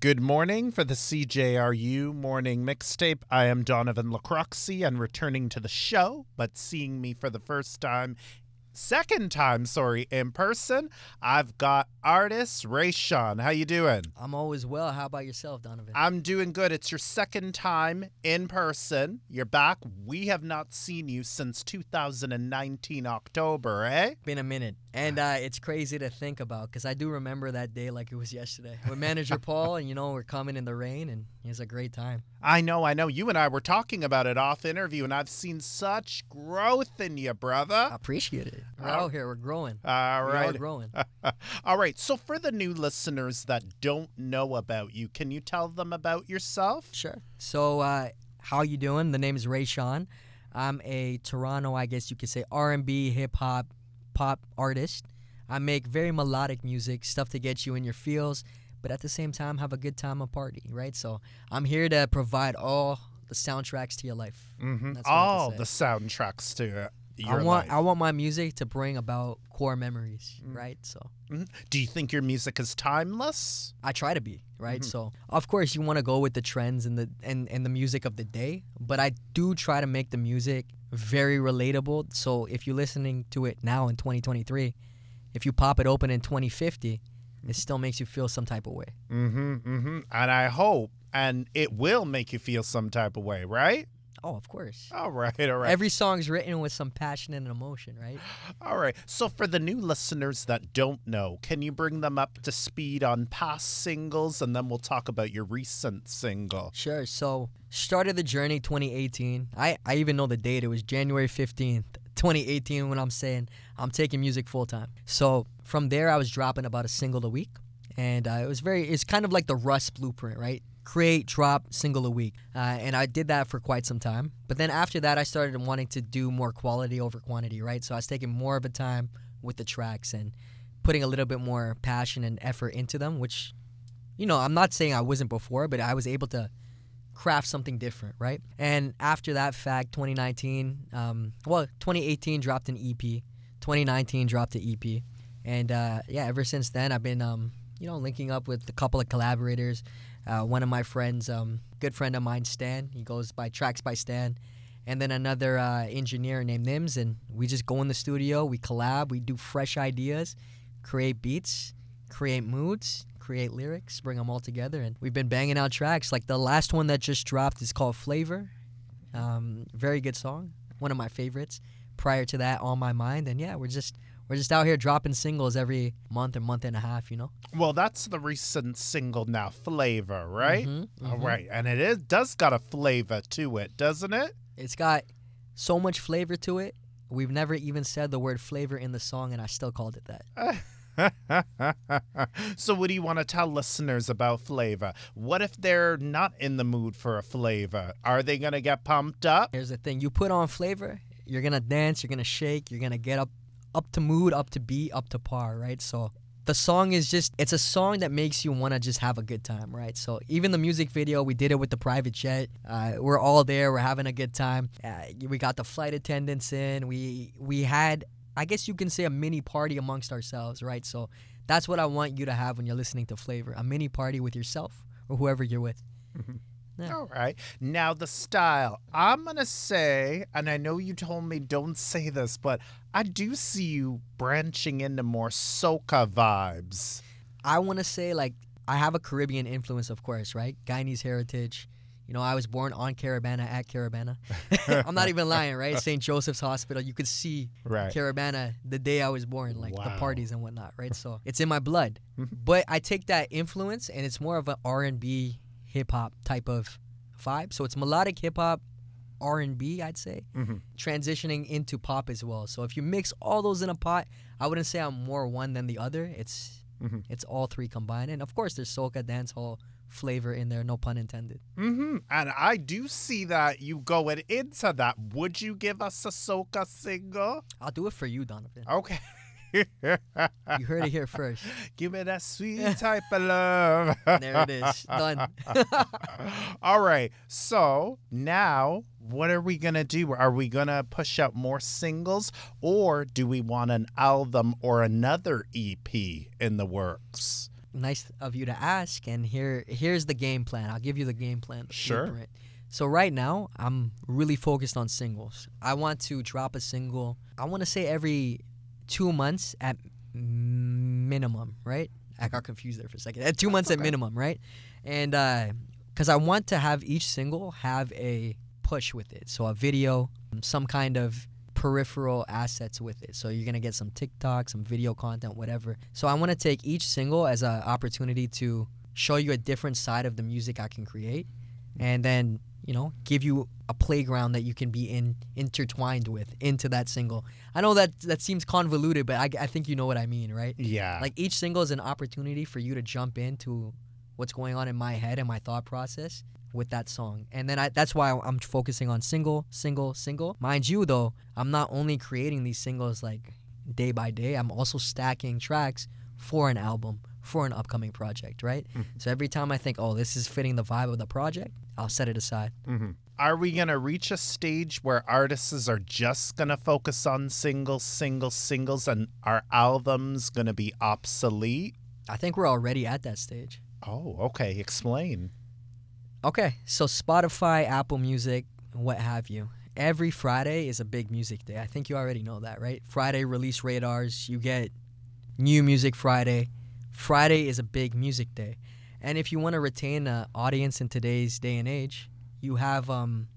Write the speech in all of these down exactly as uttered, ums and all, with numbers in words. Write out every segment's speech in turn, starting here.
Good morning for the C J R U Morning Mixtape. I am Donovan Lacroxi, and returning to the show, but seeing me for the first time, second time, sorry, in person, I've got artist Raeshaun. How you doing? I'm always well. How about yourself, Donovan? I'm doing good. It's your second time in person. You're back. We have not seen you since two thousand nineteen, October, eh? Been a minute. And uh, it's crazy to think about, because I do remember that day like it was yesterday. With manager Paul, and you know, we're coming in the rain, and it was a great time. I know, I know. You and I were talking about it off interview, and I've seen such growth in you, brother. I appreciate it. We're uh, out here. We're growing. All right. We are growing. All right. So for the new listeners that don't know about you, can you tell them about yourself? Sure. So uh, how you doing? The name is Raeshaun. I'm a Toronto, I guess you could say, R and B, hip-hop, pop artist. I make very melodic music, stuff to get you in your feels, but at the same time have a good time of party, right? So I'm here to provide all the soundtracks to your life. Mm-hmm. That's what all I have to say. The soundtracks to your I want, life. I want my music to bring about core memories, mm-hmm. right? So, mm-hmm. Do you think your music is timeless? I try to be, right? Mm-hmm. So, of course, you want to go with the trends and the and, and the music of the day, but I do try to make the music very relatable. So if you're listening to it now in twenty twenty-three, if you pop it open in twenty fifty, it still makes you feel some type of way. Mm-hmm, mm-hmm. And I hope, and it will make you feel some type of way, right? Oh, of course. All right, all right. Every song's written with some passion and emotion, right? All right. So for the new listeners that don't know, can you bring them up to speed on past singles, and then we'll talk about your recent single? Sure. So started the journey twenty eighteen. I, I even know the date. It was January fifteenth, twenty eighteen, when I'm saying I'm taking music full time. So from there, I was dropping about a single a week, and uh, it was very, it's kind of like the Rust blueprint, right? Create, drop, single a week. Uh, and I did that for quite some time. But then after that, I started wanting to do more quality over quantity, right? So I was taking more of a time with the tracks and putting a little bit more passion and effort into them, which, you know, I'm not saying I wasn't before, but I was able to craft something different, right? And after that fact, twenty nineteen, um, well, twenty eighteen dropped an E P, twenty nineteen dropped an E P. And uh, yeah, ever since then, I've been, um, you know, linking up with a couple of collaborators. Uh, one of my friends, um, good friend of mine, Stan, he goes by Tracks by Stan, and then another uh, engineer named Nims, and we just go in the studio, we collab, we do fresh ideas, create beats, create moods, create lyrics, bring them all together, and we've been banging out tracks. Like the last one that just dropped is called Flavor, um, very good song, one of my favorites. Prior to that, On My Mind, and yeah, we're just... We're just out here dropping singles every month or month and a half, you know? Well, that's the recent single now, Flavor, right? Mm-hmm, mm-hmm. All right. And it is, does got a flavor to it, doesn't it? It's got so much flavor to it. We've never even said the word flavor in the song, and I still called it that. So what do you want to tell listeners about Flavor? What if they're not in the mood for a flavor? Are they going to get pumped up? Here's the thing. You put on Flavor, you're going to dance, you're going to shake, you're going to get up. Up to mood, up to beat, up to par, right? So the song is just, it's a song that makes you want to just have a good time, right? So even the music video, we did it with the private jet. Uh, we're all there. We're having a good time. Uh, we got the flight attendants in. We we had, I guess you can say, a mini party amongst ourselves, right? So that's what I want you to have when you're listening to Flavor, a mini party with yourself or whoever you're with. Mm-hmm. Yeah. All right. Now the style. I'm going to say, and I know you told me don't say this, but I do see you branching into more soca vibes. I want to say, like, I have a Caribbean influence, of course, right? Guyanese heritage. You know, I was born on Caribana, at Caribana. I'm not even lying, right? Saint Joseph's Hospital. You could see right. Caribana the day I was born, like wow. The parties and whatnot, right? So it's in my blood. But I take that influence, and it's more of an R and B hip-hop type of vibe. So it's melodic hip-hop, R and B, I'd say, mm-hmm. transitioning into pop as well. So if you mix all those in a pot, I wouldn't say I'm more one than the other. It's mm-hmm. it's all three combined. And, of course, there's soca, dancehall, Flavor in there, no pun intended. Mm-hmm. And I do see that you going into that. Would you give us a soca single? I'll do it for you, Donovan. Okay. You heard it here first. Give me that sweet type of love. There it is. Done. All right. So now what are we going to do? Are we going to push out more singles, or do we want an album or another E P in the works? nice of you to ask, and here here's the game plan. I'll give you the game plan. Sure. Blueprint. So right now, I'm really focused on singles. I want to drop a single, I want to say every two months at minimum, right? I got confused there for a second. At two That's months okay. at minimum, right? And because uh, I want to have each single have a push with it. So a video, some kind of peripheral assets with it. So you're going to get some TikTok, some video content, whatever. So I want to take each single as an opportunity to show you a different side of the music I can create, and then, you know, give you a playground that you can be in intertwined with into that single. I know that that seems convoluted, but I, I think you know what I mean, right? Yeah. Like each single is an opportunity for you to jump into what's going on in my head and my thought process with that song. And then I, that's why I'm focusing on single, single, single. Mind you, though, I'm not only creating these singles like day by day, I'm also stacking tracks for an album, for an upcoming project, right? Mm-hmm. So every time I think, oh, this is fitting the vibe of the project, I'll set it aside. Mm-hmm. Are we going to reach a stage where artists are just going to focus on singles, singles, singles, and our albums going to be obsolete? I think we're already at that stage. Oh, okay. Explain. Okay, so Spotify, Apple Music, what have you. Every Friday is a big music day. I think you already know that, right? Friday release radars. You get new music Friday. Friday is a big music day. And if you want to retain an audience in today's day and age, you have um,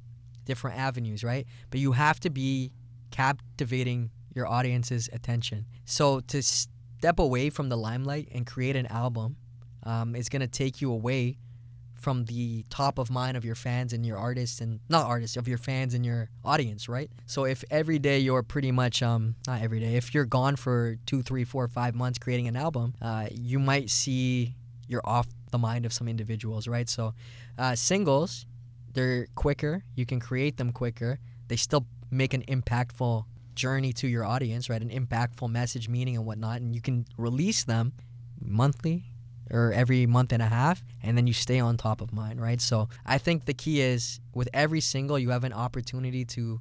different avenues, right? But you have to be captivating your audience's attention. So to step away from the limelight and create an album um, is going to take you away from the top of mind of your fans and your artists and not artists of your fans and your audience, right? So if every day you're pretty much um not every day, if you're gone for two, three, four, five months creating an album, uh, you might see you're off the mind of some individuals, right? So uh, singles, they're quicker. You can create them quicker. They still make an impactful journey to your audience, right? An impactful message, meaning, and whatnot, and you can release them monthly or every month and a half, and then you stay on top of mind, right? So I think the key is with every single, you have an opportunity to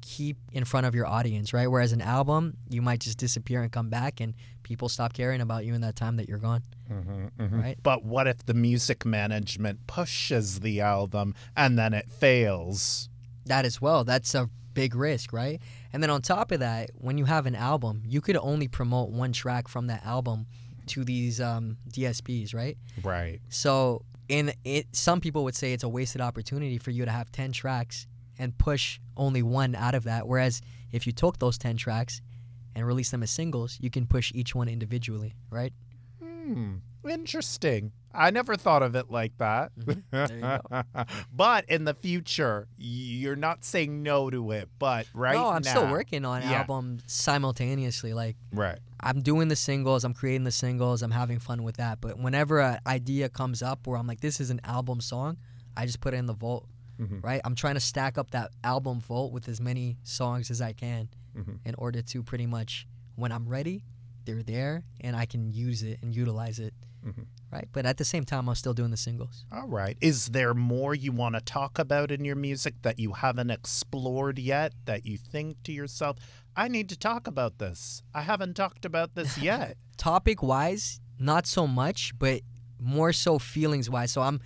keep in front of your audience, right? Whereas an album, you might just disappear and come back, and people stop caring about you in that time that you're gone, mm-hmm, mm-hmm. right? But what if the music management pushes the album and then it fails? That as well. That's a big risk, right? And then on top of that, when you have an album, you could only promote one track from that album to these um, D S Ps, right? Right. So in it, some people would say it's a wasted opportunity for you to have ten tracks and push only one out of that. Whereas if you took those ten tracks and release them as singles, you can push each one individually, right? Hmm. Interesting. I never thought of it like that. Mm-hmm. But in the future, you're not saying no to it, but right now. No, I'm now, still working on yeah. albums simultaneously. Like, right. I'm doing the singles, I'm creating the singles, I'm having fun with that. But whenever an idea comes up where I'm like, this is an album song, I just put it in the vault, mm-hmm. right? I'm trying to stack up that album vault with as many songs as I can mm-hmm. in order to pretty much, when I'm ready, they're there, and I can use it and utilize it. Mm-hmm. Right, but at the same time, I'm still doing the singles. All right. Is there more you want to talk about in your music that you haven't explored yet, that you think to yourself, I need to talk about this? I haven't talked about this yet. Topic-wise, not so much, but more so feelings-wise. So I'm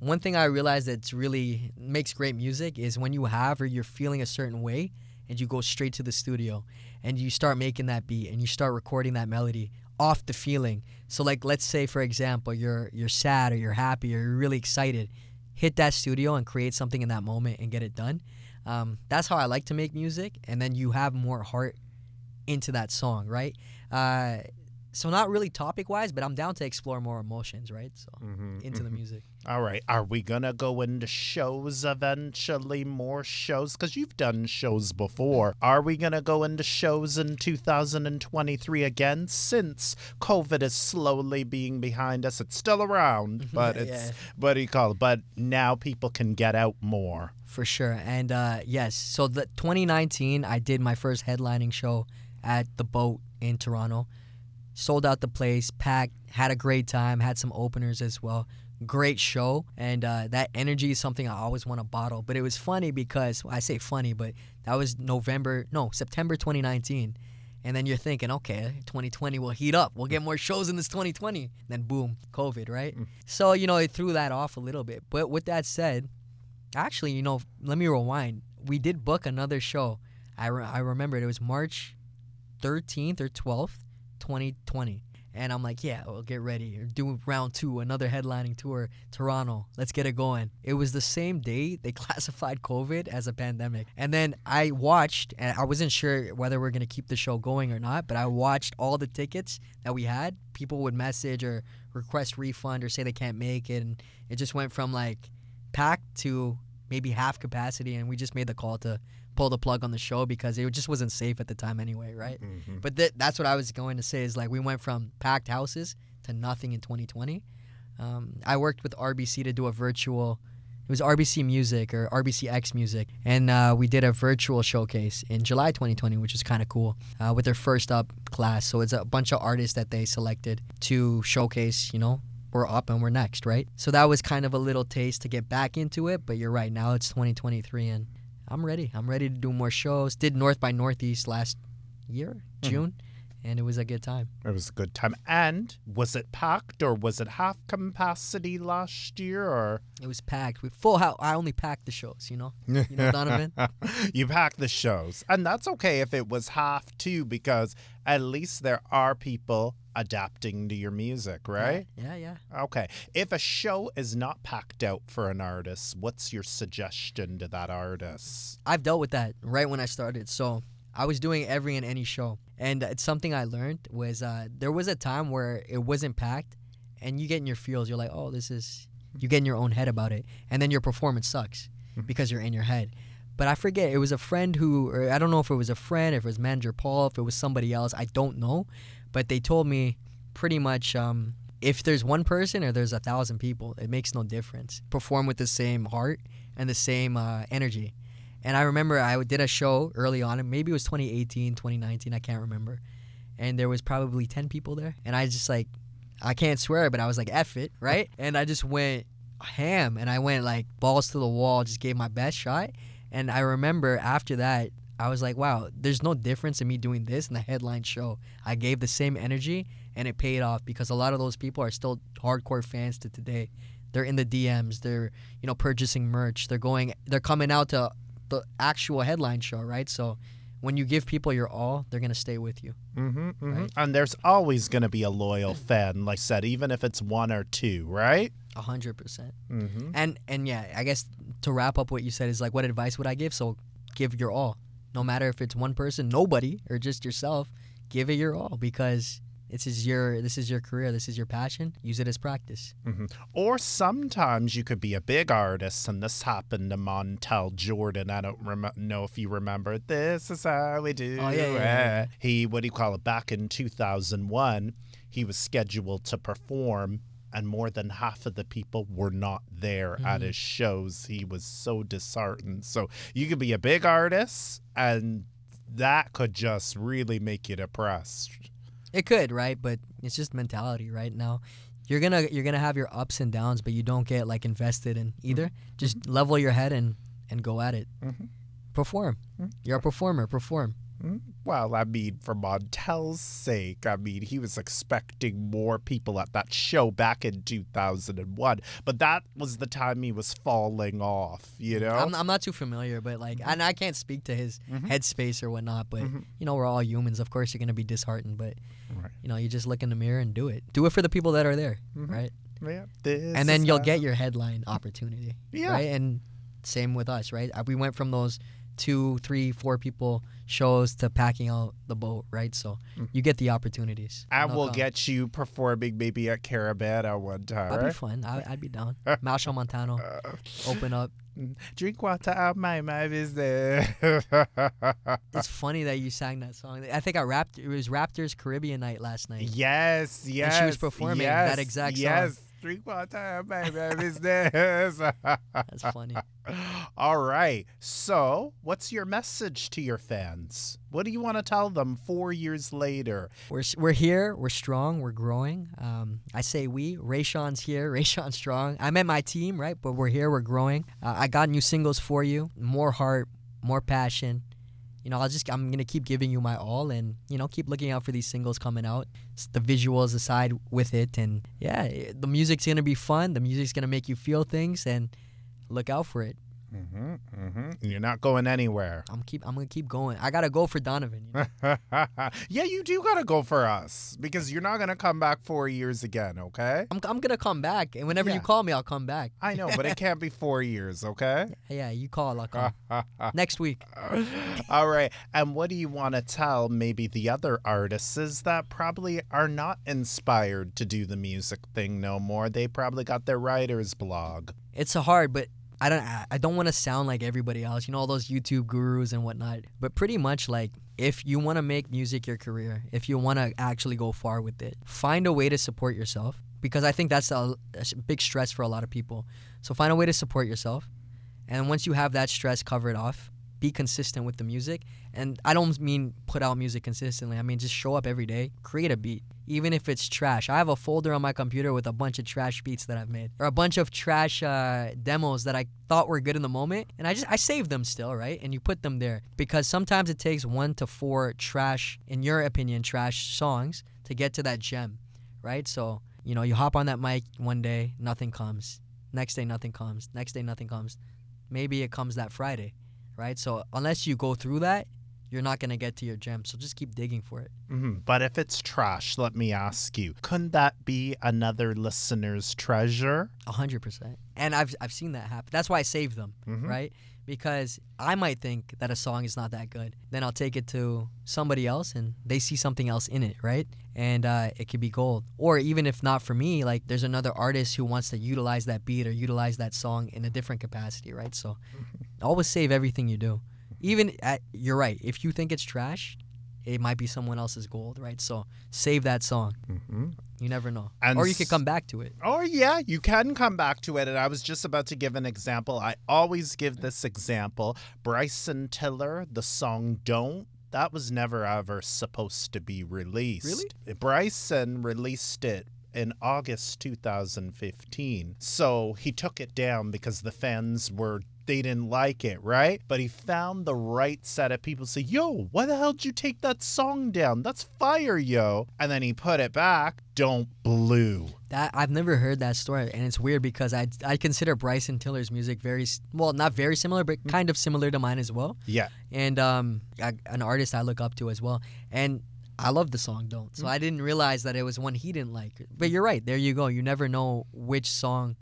one thing I realized that's really makes great music is when you have or you're feeling a certain way and you go straight to the studio and you start making that beat and you start recording that melody off the feeling. So like, let's say for example, you're you're sad or you're happy or you're really excited, hit that studio and create something in that moment and get it done. Um, that's how I like to make music, and then you have more heart into that song, right? Uh, so not really topic wise, but I'm down to explore more emotions, right? So mm-hmm, into mm-hmm. the music. All right, are we gonna go into shows eventually? More shows, because you've done shows before. Are we gonna go into shows in two thousand twenty-three again? Since COVID is slowly being behind us, it's still around, but yeah, it's yeah. what do you call it? But now people can get out more for sure. And uh, yes, so the twenty nineteen, I did my first headlining show at The Boat in Toronto. Sold out the place, packed, had a great time, had some openers as well. Great show, and uh, that energy is something I always want to bottle. But it was funny because, well, I say funny, but that was November, no, September twenty nineteen. And then you're thinking, okay, twenty twenty will heat up. We'll get more shows in this twenty twenty. And then boom, COVID, right? Mm. So, you know, it threw that off a little bit. But with that said, actually, you know, let me rewind. We did book another show. I, re- I remember it. It was March thirteenth or twelfth, twenty twenty. And I'm like, yeah, we'll get ready. Do round two, another headlining tour, Toronto. Let's get it going. It was the same day they classified COVID as a pandemic. And then I watched, and I wasn't sure whether we we're going to keep the show going or not, but I watched all the tickets that we had. People would message or request refund or say they can't make it. And it just went from like packed to maybe half capacity. And we just made the call to pull the plug on the show because it just wasn't safe at the time anyway, right? Mm-hmm. But th- that's what I was going to say is like we went from packed houses to nothing in twenty twenty. Um, I worked with R B C to do a virtual, it was R B C Music or R B C X Music, and uh, we did a virtual showcase in July twenty twenty, which is kind of cool, uh, with their first up class. So it's a bunch of artists that they selected to showcase, you know, we're up and we're next, right? So that was kind of a little taste to get back into it, but you're right, now it's twenty twenty-three and I'm ready. I'm ready to do more shows. Did North by Northeast last year, June, mm-hmm. and it was a good time. It was a good time. And was it packed or was it half capacity last year? Or it was packed. We full house. I only packed the shows, you know? You know, Donovan? You packed the shows. And that's okay if it was half too, because at least there are people adapting to your music, right? Yeah, yeah, yeah. Okay. If a show is not packed out for an artist, what's your suggestion to that artist? I've dealt with that right when I started. So I was doing every and any show. And it's something I learned was uh, there was a time where it wasn't packed and you get in your feels. You're like, oh, this is, you get in your own head about it. And then your performance sucks because you're in your head. But I forget, it was a friend who, or I don't know if it was a friend, if it was manager Paul, if it was somebody else, I don't know. But they told me pretty much um, if there's one person or there's a thousand people, it makes no difference. Perform with the same heart and the same uh, energy. And I remember I did a show early on, and maybe it was twenty eighteen, twenty nineteen, I can't remember. And there was probably ten people there. And I just like, I can't swear, but I was like, F it, right? And I just went ham, and I went like balls to the wall, just gave my best shot. And I remember after that, I was like, wow, there's no difference in me doing this and the headline show. I gave the same energy, and it paid off because a lot of those people are still hardcore fans to today. They're in the D Ms. They're, you know, purchasing merch. They're going. They're coming out to the actual headline show, right? So when you give people your all, they're going to stay with you. Mm-hmm, mm-hmm. Right? And there's always going to be a loyal fan, like I said, even if it's one or two, right? A hundred percent. And and yeah, I guess to wrap up what you said is like, what advice would I give? So give your all. No matter if it's one person, nobody, or just yourself, give it your all because this is your this is your career, this is your passion. Use it as practice. Mm-hmm. Or sometimes you could be a big artist, and this happened to Montel Jordan. I don't rem- know if you remember. This is how we do. Oh, yeah, yeah, yeah. He, what do you call it? Back in two thousand one, he was scheduled to perform. And more than half of the people were not there mm-hmm. at his shows. He was so disheartened. So you could be a big artist, and that could just really make you depressed. It could, right? But it's just mentality right now. You're gonna you're gonna have your ups and downs, but you don't get like invested in either. Mm-hmm. Just mm-hmm. level your head and, and go at it. Mm-hmm. Perform. Mm-hmm. You're a performer. Perform. Well, I mean, for Montel's sake, I mean, he was expecting more people at that show back in two thousand one, but that was the time he was falling off, you know? I'm, I'm not too familiar, but like, and I can't speak to his mm-hmm. headspace or whatnot, but, mm-hmm. you know, we're all humans. Of course, you're going to be disheartened, but, right. you know, you just look in the mirror and do it. Do it for the people that are there, mm-hmm. right? Yeah, this and then you'll how... get your headline opportunity, yeah. right? And same with us, right? We went from those two, three, four people shows to packing out the boat, right? So mm. you get the opportunities. I will come. Get you performing maybe at Caribana one time. That'd be fun. I, I'd be down. Marshall Montano, open up. Drink water out my mouth is there. It's funny that you sang that song. I think I rapped. It was Raptors Caribbean Night last night. Yes, yes. And she was performing yes, that exact song. Yes. Drink water, my man is this. That's funny. All right. So, what's your message to your fans? What do you want to tell them four years later? We're we're here. We're strong. We're growing. Um, I say we. Raeshaun's here. Raeshaun's strong. I'm at my team, right? But we're here. We're growing. Uh, I got new singles for you. More heart. More passion. you know, I'll just, I'm going to keep giving you my all and, you know, keep looking out for these singles coming out. It's the visuals aside with it. And yeah, the music's going to be fun. The music's going to make you feel things, and look out for it. Mm-hmm, mm-hmm. You're not going anywhere. I'm keep. I'm gonna keep going. I gotta go for Donovan. You know? Yeah, you do gotta go for us, because you're not gonna come back four years again, okay? I'm. I'm gonna come back, and whenever yeah. you call me, I'll come back. I know, but it can't be four years, okay? Yeah, you call, I'll come next week. All right. And what do you want to tell maybe the other artists that probably are not inspired to do the music thing no more? They probably got their writer's blog. It's hard, but. I don't I don't want to sound like everybody else, you know, all those YouTube gurus and whatnot. But pretty much, like, if you want to make music your career, if you want to actually go far with it, find a way to support yourself, because I think that's a, a big stress for a lot of people. So find a way to support yourself. And once you have that stress covered off, be consistent with the music. And I don't mean put out music consistently. I mean, just show up every day, create a beat. Even if it's trash. I have a folder on my computer with a bunch of trash beats that I've made, or a bunch of trash uh, demos that I thought were good in the moment, and I just I save them still, right? And you put them there, because sometimes it takes one to four trash, in your opinion, trash songs to get to that gem, right? So, you know, you hop on that mic one day, nothing comes. Next day, nothing comes. Next day, nothing comes. Maybe it comes that Friday, right? So unless you go through that, you're not going to get to your gem, so just keep digging for it. Mm-hmm. But if it's trash, let me ask you, couldn't that be another listener's treasure? one hundred percent. And I've I've seen that happen. That's why I save them, mm-hmm. right? Because I might think that a song is not that good. Then I'll take it to somebody else, and they see something else in it, right? And uh, it could be gold. Or even if not for me, like, there's another artist who wants to utilize that beat or utilize that song in a different capacity, right? So always save everything you do. Even at, you're right. If you think it's trash, it might be someone else's gold, right? So save that song. Mm-hmm. You never know. And or you could come back to it. Oh, yeah, you can come back to it. And I was just about to give an example. I always give this example. Bryson Tiller, the song Don't. That was never ever supposed to be released. Really? Bryson released it in August two thousand fifteen. So he took it down because the fans were... they didn't like it, right? But he found the right set of people. Say, yo, why the hell did you take that song down? That's fire, yo. And then he put it back. Don't blue. That I've never heard that story, and it's weird because I I consider Bryson Tiller's music very well, not very similar, but kind of similar to mine as well. Yeah. And um, I, an artist I look up to as well, and I love the song Don't. So I didn't realize that it was one he didn't like. But you're right. There you go. You never know which song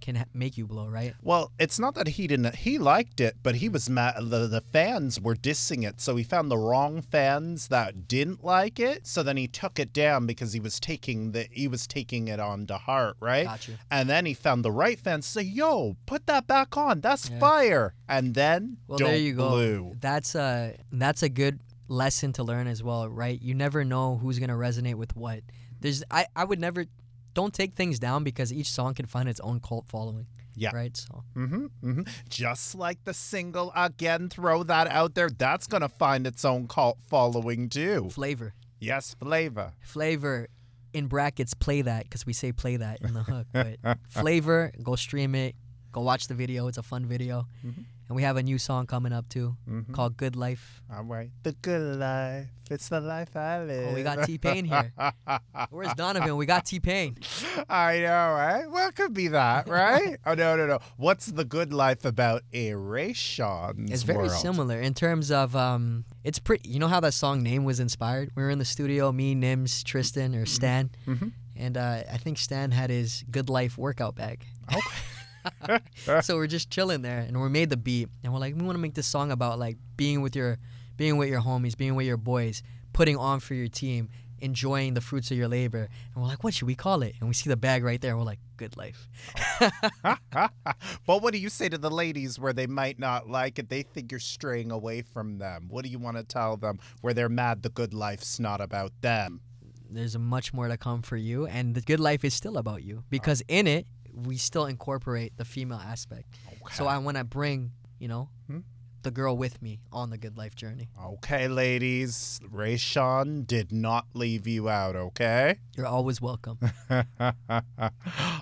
can ha- make you blow, right? Well, it's not that he didn't, he liked it, but he was mad, the, the fans were dissing it, so he found the wrong fans that didn't like it, so then he took it down because he was taking the he was taking it on to heart, right? Gotcha. And then he found the right fans, say, yo, put that back on, that's yeah. fire, and then well, don't there you go. Blue. That's a, that's a good lesson to learn as well, right? You never know who's going to resonate with what. There's, I, I would never... Don't take things down because each song can find its own cult following. Yeah. Right? So. Mm-hmm, mm-hmm. Just like the single, again, throw that out there. That's going to find its own cult following, too. Flavor. Yes, Flavor. Flavor, in brackets, play that, because we say play that in the hook. But Flavor, go stream it. Go watch the video. It's a fun video. Mm-hmm. And we have a new song coming up, too, mm-hmm. called Good Life. All right. The good life. It's the life I live. Oh, we got T-Pain here. Where's Donovan? We got T-Pain. I know, right? Well, it could be that, right? Oh, no, no, no. What's the good life about a Raeshaun's It's very world? Similar in terms of, um, it's pretty, you know how that song Name was inspired? We were in the studio, me, Nims, Tristan, or Stan. Mm-hmm. And uh, I think Stan had his Good Life workout bag. Okay. So we're just chilling there, and we made the beat, and we're like, we want to make this song about like being with your, being with your homies, being with your boys, putting on for your team, enjoying the fruits of your labor. And we're like, what should we call it? And we see the bag right there, and we're like, Good Life. But what do you say to the ladies where they might not like it? They think you're straying away from them. What do you want to tell them where they're mad the good life's not about them? There's much more to come for you, and the good life is still about you, because in it, we still incorporate the female aspect. Okay. So I want to bring, you know, hmm? the girl with me on the good life journey. Okay, ladies. Raeshaun did not leave you out, okay? You're always welcome.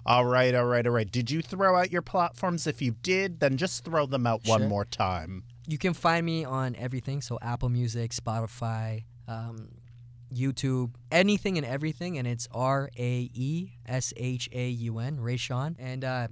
All right, all right, all right. Did you throw out your platforms? If you did, then just throw them out sure. one more time. you can find me on everything, so Apple Music, Spotify, um, YouTube, anything and everything, and it's R A E S H A U N, Raeshaun. And uh,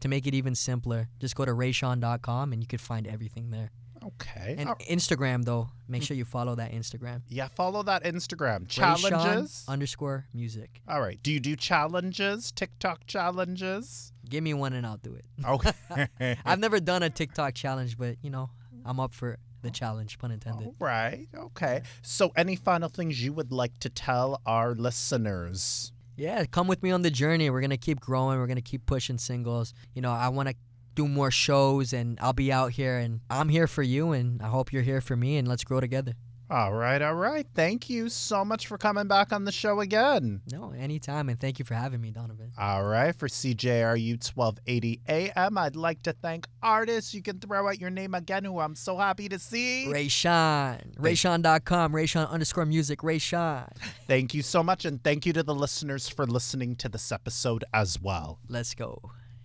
to make it even simpler, just go to Raeshaun dot com, and you could find everything there. Okay. And I'll... Instagram, though, make sure you follow that Instagram. Yeah, follow that Instagram. Challenges? Raeshaun underscore music. All right. Do you do challenges, TikTok challenges? Give me one and I'll do it. Okay. I've never done a TikTok challenge, but, you know, I'm up for the challenge, pun intended. All right. Okay. So any final things you would like to tell our listeners? Yeah, come with me on the journey. We're going to keep growing. We're going to keep pushing singles. You know, I want to do more shows, and I'll be out here, and I'm here for you, and I hope you're here for me, and let's grow together. All right, all right. Thank you so much for coming back on the show again. No, anytime, and thank you for having me, Donovan. All right, for C J R U twelve eighty A M, I'd like to thank artists. You can throw out your name again, who I'm so happy to see. Raeshaun, Raeshaun dot com, Raeshaun underscore music, Raeshaun. Thank you so much, and thank you to the listeners for listening to this episode as well. Let's go.